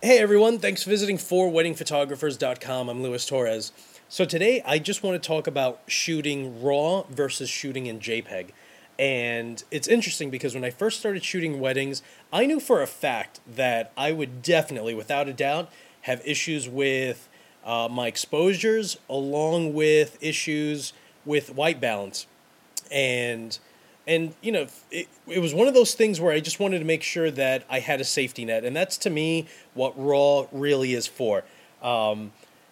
Hey everyone, thanks for visiting forweddingphotographers.com. I'm Luis Torres. So today I just want to talk about shooting RAW versus shooting in JPEG. And it's interesting because when I first started shooting weddings, I knew for a fact that I would definitely, without a doubt, have issues with my exposures along with issues with white balance. And you know, it was one of those things where I just wanted to make sure that I had a safety net. And that's, to me, what RAW really is for.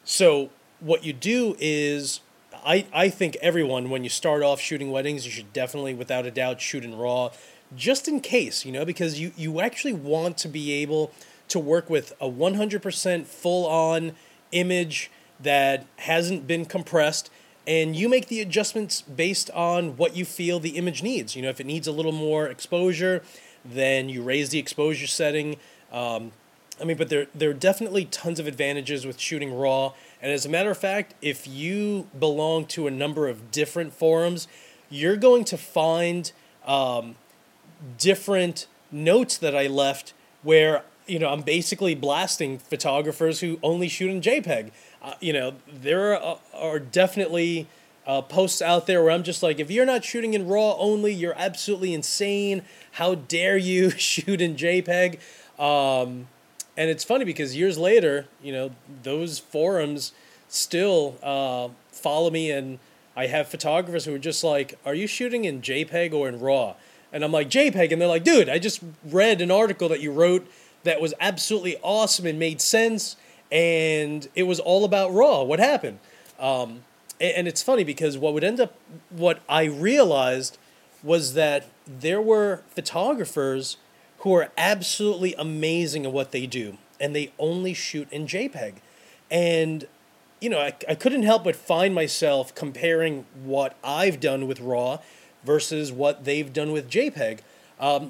So what you do is, I think everyone, when you start off shooting weddings, you should definitely, without a doubt, shoot in RAW, just in case, you know, because you actually want to be able to work with a 100% full-on image that hasn't been compressed. And you make the adjustments based on what you feel the image needs. You know, if it needs a little more exposure, then you raise the exposure setting. But there are definitely tons of advantages with shooting RAW. And as a matter of fact, if you belong to a number of different forums, you're going to find different notes that I left where, you know, I'm basically blasting photographers who only shoot in JPEG. You know, there are definitely posts out there where I'm just like, if you're not shooting in RAW only, you're absolutely insane. How dare you shoot in JPEG? And it's funny because years later, you know, those forums still follow me, and I have photographers who are just like, are you shooting in JPEG or in RAW? And I'm like, JPEG. And they're like, dude, I just read an article that you wrote that was absolutely awesome and made sense, and it was all about RAW. What happened? And it's funny because what I realized was that there were photographers who are absolutely amazing at what they do, and they only shoot in JPEG. And, you know, I couldn't help but find myself comparing what I've done with RAW versus what they've done with JPEG.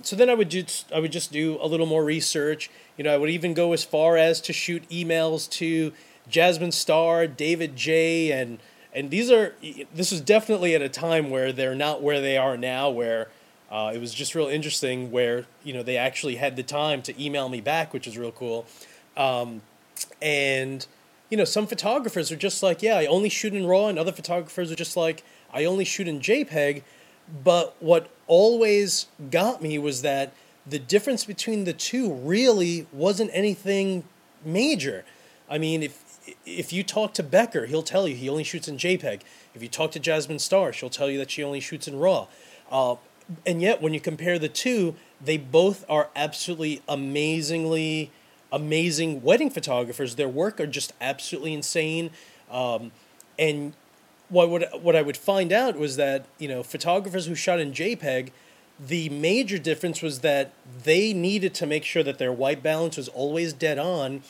So then I would just do a little more research. You know, I would even go as far as to shoot emails to Jasmine Star, David Jay, and this was definitely at a time where they're not where they are now, where it was just real interesting where, you know, they actually had the time to email me back, which is real cool. And, you know, some photographers are just like, yeah, I only shoot in RAW, and other photographers are just like, I only shoot in JPEG. But what always got me was that the difference between the two really wasn't anything major. I mean, if you talk to Becker, he'll tell you he only shoots in JPEG. If you talk to Jasmine Star, she'll tell you that she only shoots in RAW. And yet, when you compare the two, they both are absolutely amazing wedding photographers. Their work are just absolutely insane. And what I would find out was that, you know, photographers who shot in JPEG, the major difference was that they needed to make sure that their white balance was always dead on,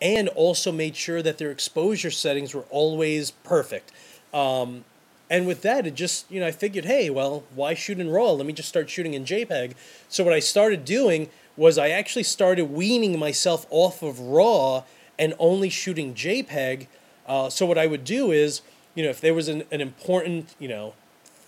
and also made sure that their exposure settings were always perfect. And with that, it just, you know, I figured, hey, well, why shoot in RAW? Let me just start shooting in JPEG. So what I started doing was I actually started weaning myself off of RAW and only shooting JPEG. So what I would do is, you know, if there was an important, you know,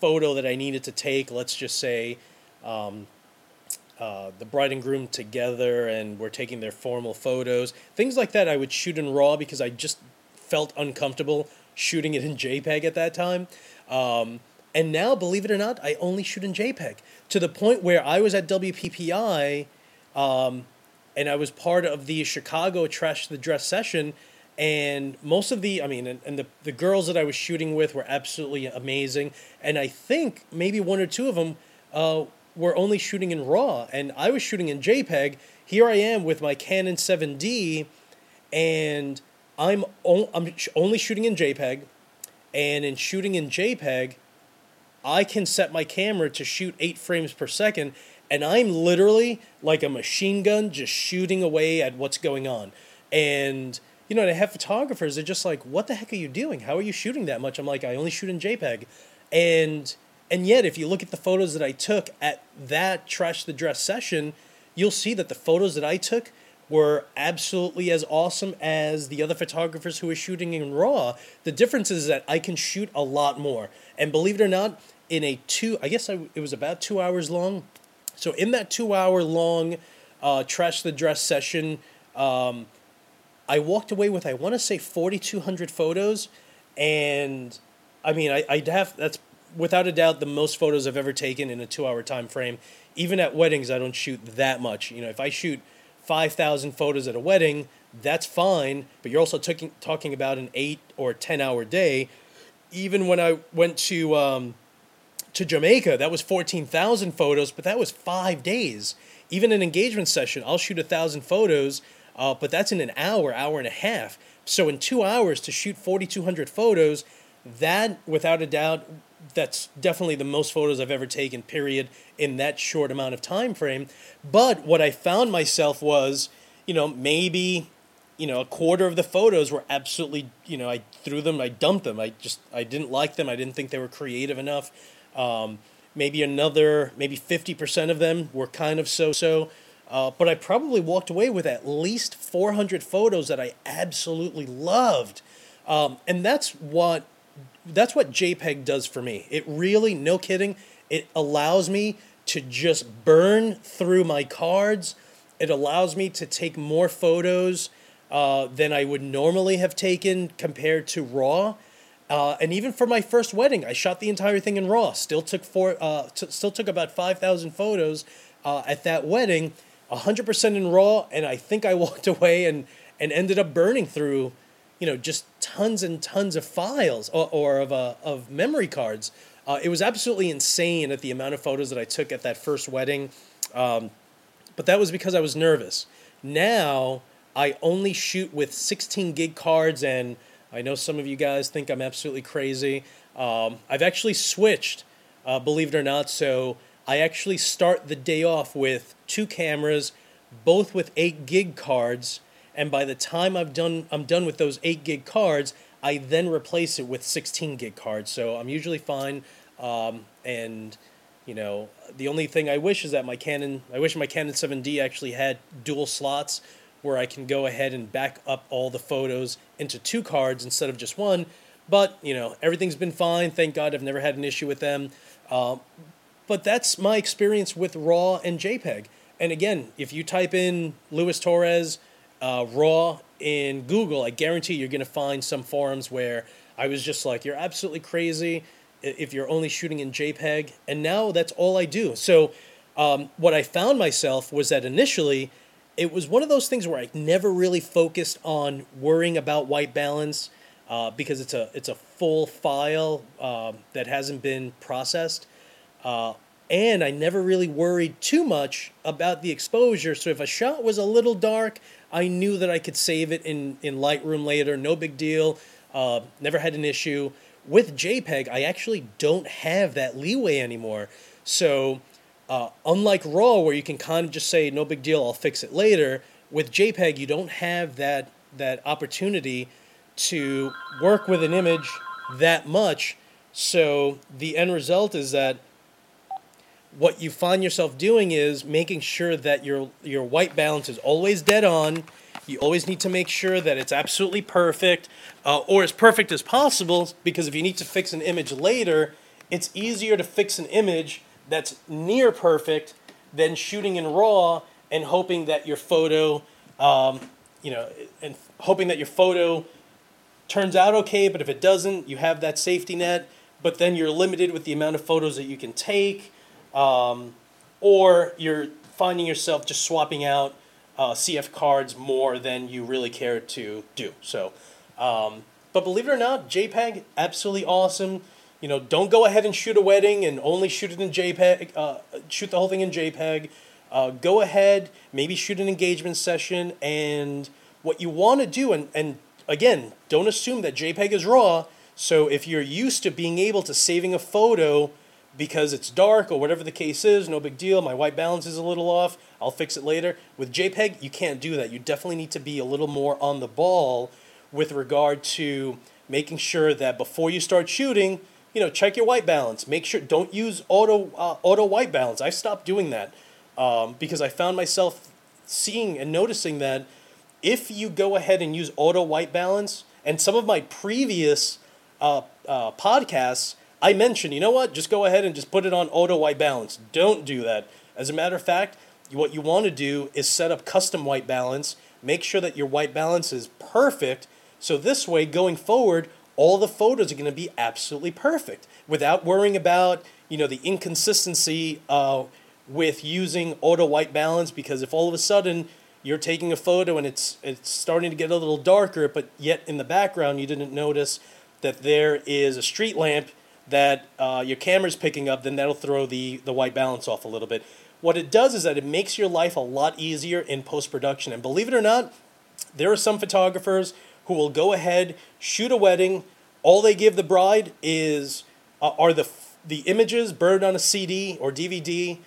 photo that I needed to take, let's just say the bride and groom together and we're taking their formal photos, things like that, I would shoot in RAW because I just felt uncomfortable shooting it in JPEG at that time. And now, believe it or not, I only shoot in JPEG, to the point where I was at WPPI and I was part of the Chicago Trash the Dress session. And most of the girls that I was shooting with were absolutely amazing. And I think maybe one or two of them were only shooting in RAW, and I was shooting in JPEG. Here I am with my Canon 7D, and I'm only shooting in JPEG. And in shooting in JPEG, I can set my camera to shoot 8 frames per second, and I'm literally like a machine gun just shooting away at what's going on. And, you know, and I have photographers, they're just like, what the heck are you doing? How are you shooting that much? I'm like, I only shoot in JPEG. And yet, if you look at the photos that I took at that Trash the Dress session, you'll see that the photos that I took were absolutely as awesome as the other photographers who were shooting in RAW. The difference is that I can shoot a lot more. And believe it or not, it was about 2 hours long. So in that 2-hour long Trash the Dress session, I walked away with, I want to say 4,200 photos, and I mean, I'd have, that's without a doubt the most photos I've ever taken in a 2-hour time frame. Even at weddings, I don't shoot that much. You know, if I shoot 5,000 photos at a wedding, that's fine, but you're also talking about an 8 or 10-hour day. Even when I went to Jamaica, that was 14,000 photos, but that was 5 days. Even an engagement session, I'll shoot 1,000 photos, but that's in an hour, hour and a half. So in 2 hours to shoot 4,200 photos, that, without a doubt, that's definitely the most photos I've ever taken, period, in that short amount of time frame. But what I found myself was, you know, maybe, you know, a quarter of the photos were absolutely, you know, I threw them, I dumped them. I didn't like them. I didn't think they were creative enough. Maybe 50% of them were kind of so-so. But I probably walked away with at least 400 photos that I absolutely loved. And that's what JPEG does for me. It really, no kidding, it allows me to just burn through my cards. It allows me to take more photos than I would normally have taken compared to RAW. And even for my first wedding, I shot the entire thing in RAW. Still took about 5,000 photos at that wedding, 100% in RAW, and I think I walked away and ended up burning through, you know, just tons and tons of files or of memory cards. It was absolutely insane at the amount of photos that I took at that first wedding, but that was because I was nervous. Now I only shoot with 16 gig cards, and I know some of you guys think I'm absolutely crazy. I've actually switched, believe it or not, so I actually start the day off with 2 cameras, both with 8 gig cards, and by the time I'm done with those 8 gig cards, I then replace it with 16 gig cards. So I'm usually fine, and you know, the only thing I wish is that my Canon 7D actually had dual slots, where I can go ahead and back up all the photos into 2 cards instead of just one. But, you know, everything's been fine. Thank God I've never had an issue with them. But that's my experience with RAW and JPEG. And again, if you type in Luis Torres RAW in Google, I guarantee you're going to find some forums where I was just like, you're absolutely crazy if you're only shooting in JPEG. And now that's all I do. So what I found myself was that initially, it was one of those things where I never really focused on worrying about white balance because it's a full file that hasn't been processed. And I never really worried too much about the exposure. So if a shot was a little dark, I knew that I could save it in Lightroom later. No big deal. Never had an issue. With JPEG, I actually don't have that leeway anymore. So unlike RAW, where you can kind of just say, no big deal, I'll fix it later, with JPEG, you don't have that opportunity to work with an image that much. So the end result is that what you find yourself doing is making sure that your white balance is always dead on. You always need to make sure that it's absolutely perfect, or as perfect as possible, because if you need to fix an image later, it's easier to fix an image that's near perfect than shooting in RAW and hoping that your photo, turns out okay. But if it doesn't, you have that safety net. But then you're limited with the amount of photos that you can take, or you're finding yourself just swapping out CF cards more than you really care to do. So, but believe it or not, JPEG absolutely awesome. You know, don't go ahead and shoot a wedding and only shoot it in JPEG, shoot the whole thing in JPEG. Go ahead, maybe shoot an engagement session, and what you want to do, and again, don't assume that JPEG is RAW, so if you're used to being able to saving a photo because it's dark or whatever the case is, no big deal, my white balance is a little off, I'll fix it later. With JPEG, you can't do that. You definitely need to be a little more on the ball with regard to making sure that before you start shooting, you know, check your white balance. Make sure, don't use auto white balance. I stopped doing that because I found myself seeing and noticing that if you go ahead and use auto white balance, and some of my previous podcasts, I mentioned, you know what, just go ahead and just put it on auto white balance. Don't do that. As a matter of fact, what you want to do is set up custom white balance Make sure that your white balance is perfect, so this way, going forward, all the photos are going to be absolutely perfect without worrying about, you know, the inconsistency with using auto white balance, because if all of a sudden you're taking a photo and it's starting to get a little darker, but yet in the background you didn't notice that there is a street lamp that your camera's picking up, then that'll throw the white balance off a little bit. What it does is that it makes your life a lot easier in post-production. And believe it or not, there are some photographers who will go ahead, shoot a wedding, all they give the bride is are the images burned on a CD or DVD,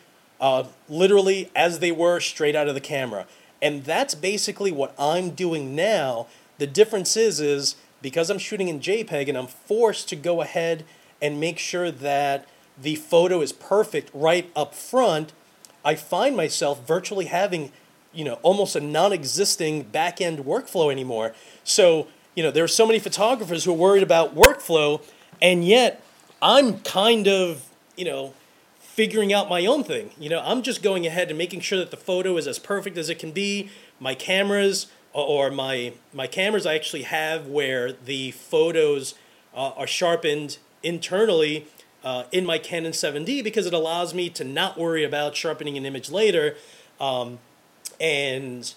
literally as they were straight out of the camera. And that's basically what I'm doing now. The difference is because I'm shooting in JPEG and I'm forced to go ahead and make sure that the photo is perfect right up front, I find myself virtually having, you know, almost a non-existing back-end workflow anymore. So, you know, there are so many photographers who are worried about workflow, and yet I'm kind of, you know, figuring out my own thing. You know, I'm just going ahead and making sure that the photo is as perfect as it can be. My cameras, or my cameras I actually have where the photos are sharpened internally in my Canon 7D, because it allows me to not worry about sharpening an image later. And,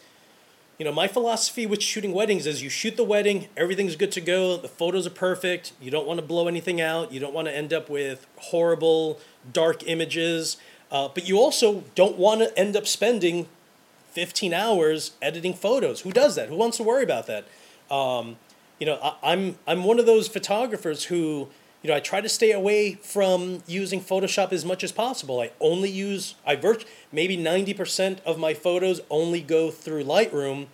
you know, my philosophy with shooting weddings is you shoot the wedding, everything's good to go, the photos are perfect, you don't want to blow anything out, you don't want to end up with horrible, dark images, but you also don't want to end up spending 15 hours editing photos. Who does that? Who wants to worry about that? You know, I'm one of those photographers who, you know, I try to stay away from using Photoshop as much as possible. I only use, maybe 90% of my photos only go through Lightroom.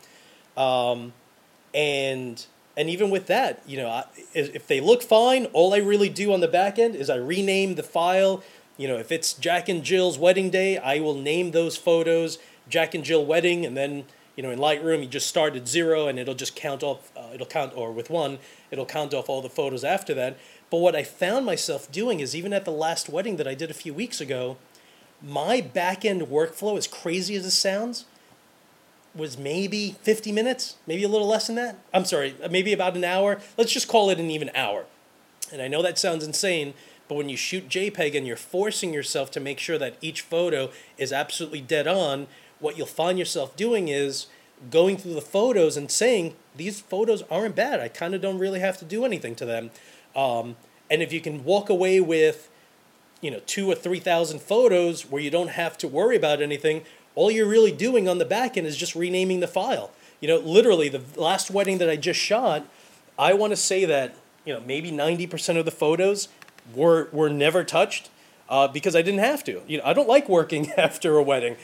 And even with that, you know, if they look fine, all I really do on the back end is I rename the file. You know, if it's Jack and Jill's wedding day, I will name those photos Jack and Jill wedding, and then, you know, in Lightroom, you just start at 0 and it'll just count off, or with 1, it'll count off all the photos after that. But what I found myself doing is, even at the last wedding that I did a few weeks ago, my back-end workflow, as crazy as it sounds, was maybe 50 minutes, maybe a little less than that. I'm sorry, maybe about an hour. Let's just call it an even hour. And I know that sounds insane, but when you shoot JPEG and you're forcing yourself to make sure that each photo is absolutely dead on, what you'll find yourself doing is going through the photos and saying, these photos aren't bad. I kind of don't really have to do anything to them. And if you can walk away with, you know, 2,000 or 3,000 photos where you don't have to worry about anything, all you're really doing on the back end is just renaming the file. You know, literally the last wedding that I just shot, I want to say that, you know, maybe 90% of the photos were never touched. Because I didn't have to. You know, I don't like working after a wedding.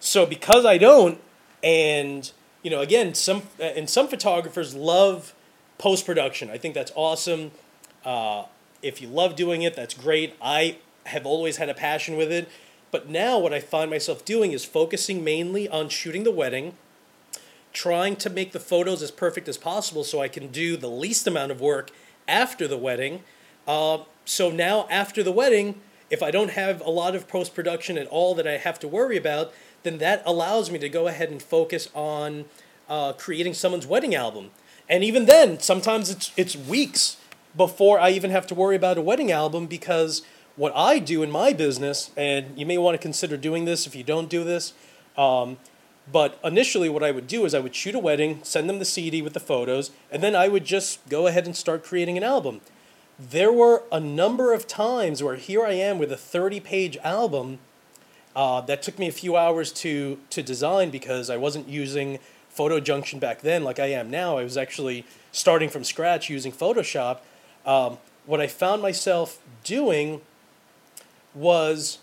So because I don't, and, you know, again, some photographers love post-production. I think that's awesome. If you love doing it, that's great. I have always had a passion with it. But now what I find myself doing is focusing mainly on shooting the wedding, trying to make the photos as perfect as possible so I can do the least amount of work after the wedding. So now after the wedding, if I don't have a lot of post-production at all that I have to worry about, then that allows me to go ahead and focus on creating someone's wedding album. And even then, sometimes it's weeks before I even have to worry about a wedding album, because what I do in my business, and you may want to consider doing this if you don't do this, but initially what I would do is I would shoot a wedding, send them the CD with the photos, and then I would just go ahead and start creating an album. There were a number of times where here I am with a 30-page album that took me a few hours to design, because I wasn't using Photo Junction back then like I am now. I was actually starting from scratch using Photoshop. What I found myself doing was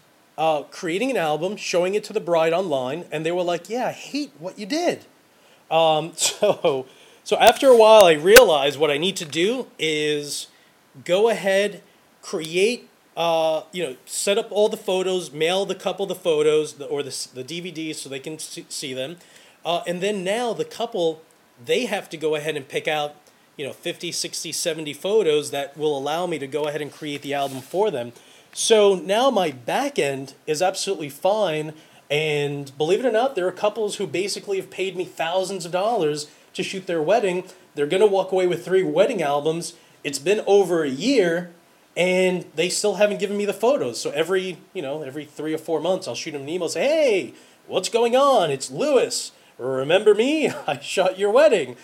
creating an album, showing it to the bride online, and they were like, yeah, I hate what you did. So after a while, I realized what I need to do is go ahead, create, you know, set up all the photos, mail the couple the photos, or the DVDs so they can see them. And then now the couple, they have to go ahead and pick out, you know, 50, 60, 70 photos that will allow me to go ahead and create the album for them. So now my back end is absolutely fine. And believe it or not, there are couples who basically have paid me thousands of dollars to shoot their wedding. They're going to walk away with 3 wedding albums. It's been over a year, and they still haven't given me the photos. So every 3 or 4 months, I'll shoot them an email and say, "Hey, what's going on? It's Luis. Remember me? I shot your wedding.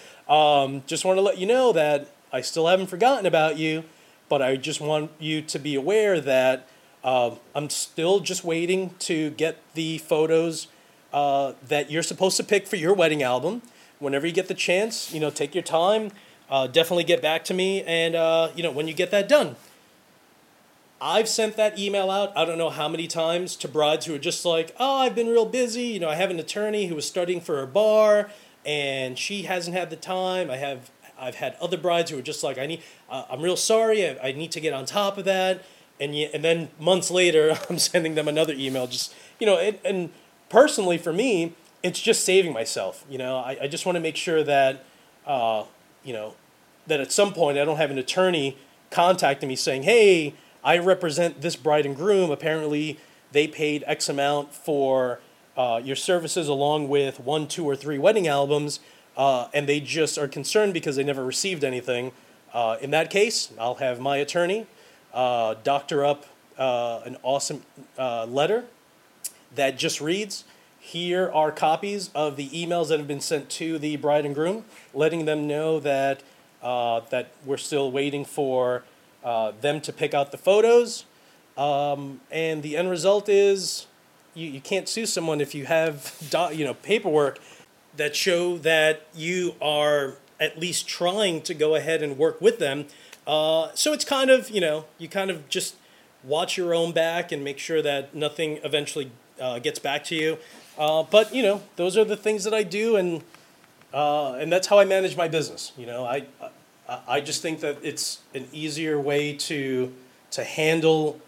Just want to let you know that I still haven't forgotten about you, but I just want you to be aware that I'm still just waiting to get the photos that you're supposed to pick for your wedding album. Whenever you get the chance, take your time. Definitely get back to me, and when you get that done." I've sent that email out, I don't know how many times, to brides who are just like, "Oh, I've been real busy. I have an attorney who was studying for her bar, and she hasn't had the time." I've had other brides who are just like, "I'm real sorry. I need to get on top of that." And then months later, I'm sending them another email. And personally for me, it's just saving myself. I just want to make sure that, that at some point I don't have an attorney contacting me saying, "Hey, I represent this bride and groom. Apparently, they paid X amount for your services along with 1, 2, or 3 wedding albums, and they just are concerned because they never received anything." In that case, I'll have my attorney doctor up an awesome letter that just reads, "Here are copies of the emails that have been sent to the bride and groom, letting them know that that we're still waiting for them to pick out the photos," and the end result is you can't sue someone if you have paperwork that show that you are at least trying to go ahead and work with them. So it's kind of you kind of just watch your own back and make sure that nothing eventually gets back to you. But those are the things that I do, and that's how I manage my business. I just think that it's an easier way to handle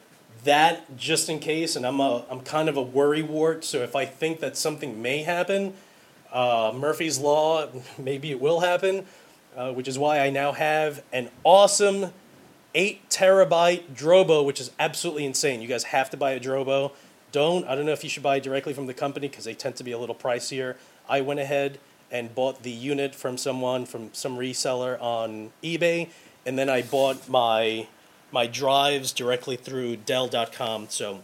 that just in case, and I'm kind of a worrywart, so if I think that something may happen, Murphy's Law, maybe it will happen, which is why I now have an awesome 8-terabyte Drobo, which is absolutely insane. You guys have to buy a Drobo. I don't know if you should buy directly from the company because they tend to be a little pricier. I went ahead and bought the unit from someone, from some reseller on eBay, and then I bought my drives directly through Dell.com. So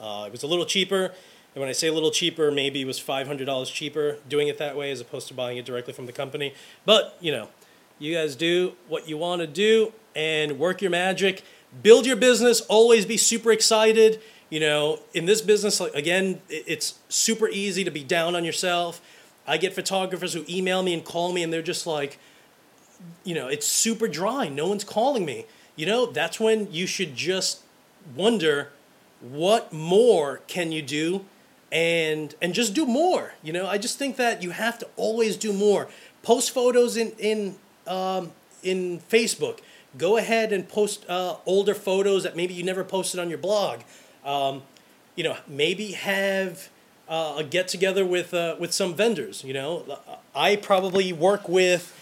it was a little cheaper, and when I say a little cheaper, maybe it was $500 cheaper doing it that way as opposed to buying it directly from the company. But you guys do what you want to do and work your magic, build your business, always be super excited. In this business, again, it's super easy to be down on yourself. I get photographers who email me and call me, and they're just like, it's super dry. No one's calling me. That's when you should just wonder, what more can you do, and just do more. I just think that you have to always do more. Post photos in Facebook. Go ahead and post older photos that maybe you never posted on your blog. Maybe have a get-together with some vendors. I probably work with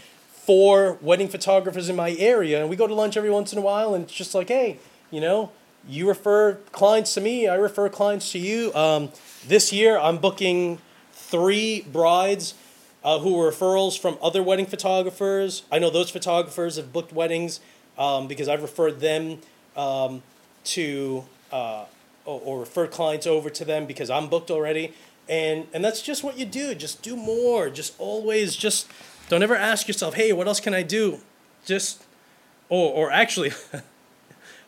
4 wedding photographers in my area, and we go to lunch every once in a while, and it's just like, "Hey, you refer clients to me, I refer clients to you. This year I'm booking 3 brides who were referrals from other wedding photographers. I know those photographers have booked weddings because I've referred them to... or refer clients over to them because I'm booked already." And that's just what you do. Just do more. Just always just don't ever ask yourself, "Hey, what else can I do?" Just or actually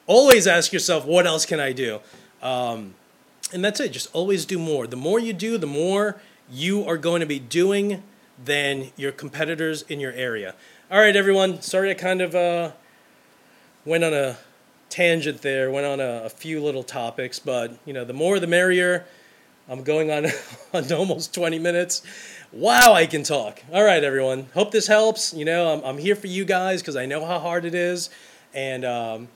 always ask yourself, "What else can I do?" And that's it. Just always do more. The more you do, the more you are going to be doing than your competitors in your area. All right, everyone. Sorry I kind of went on a tangent there, went on a few little topics, but the more the merrier. I'm going on almost 20 minutes. Wow, I can talk. All right, everyone. Hope this helps. I'm here for you guys because I know how hard it is, and I'm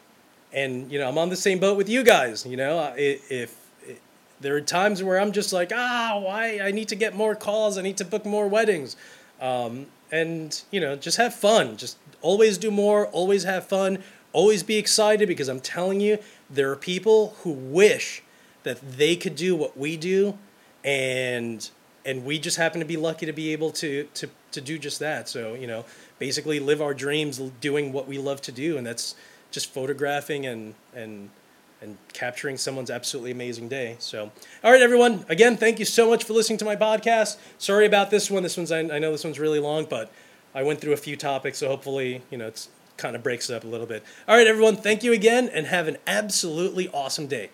on the same boat with you guys. If there are times where I'm just like, why I need to get more calls, I need to book more weddings, and just have fun. Just always do more. Always have fun. Always be excited, because I'm telling you, there are people who wish that they could do what we do, And we just happen to be lucky to be able to do just that. So, you know, basically live our dreams doing what we love to do, and that's just photographing and capturing someone's absolutely amazing day. So, all right, everyone. Again, thank you so much for listening to my podcast. Sorry about this one. I know this one's really long, but I went through a few topics, so hopefully, you know, it's kind of breaks it up a little bit. All right, everyone. Thank you again, and have an absolutely awesome day.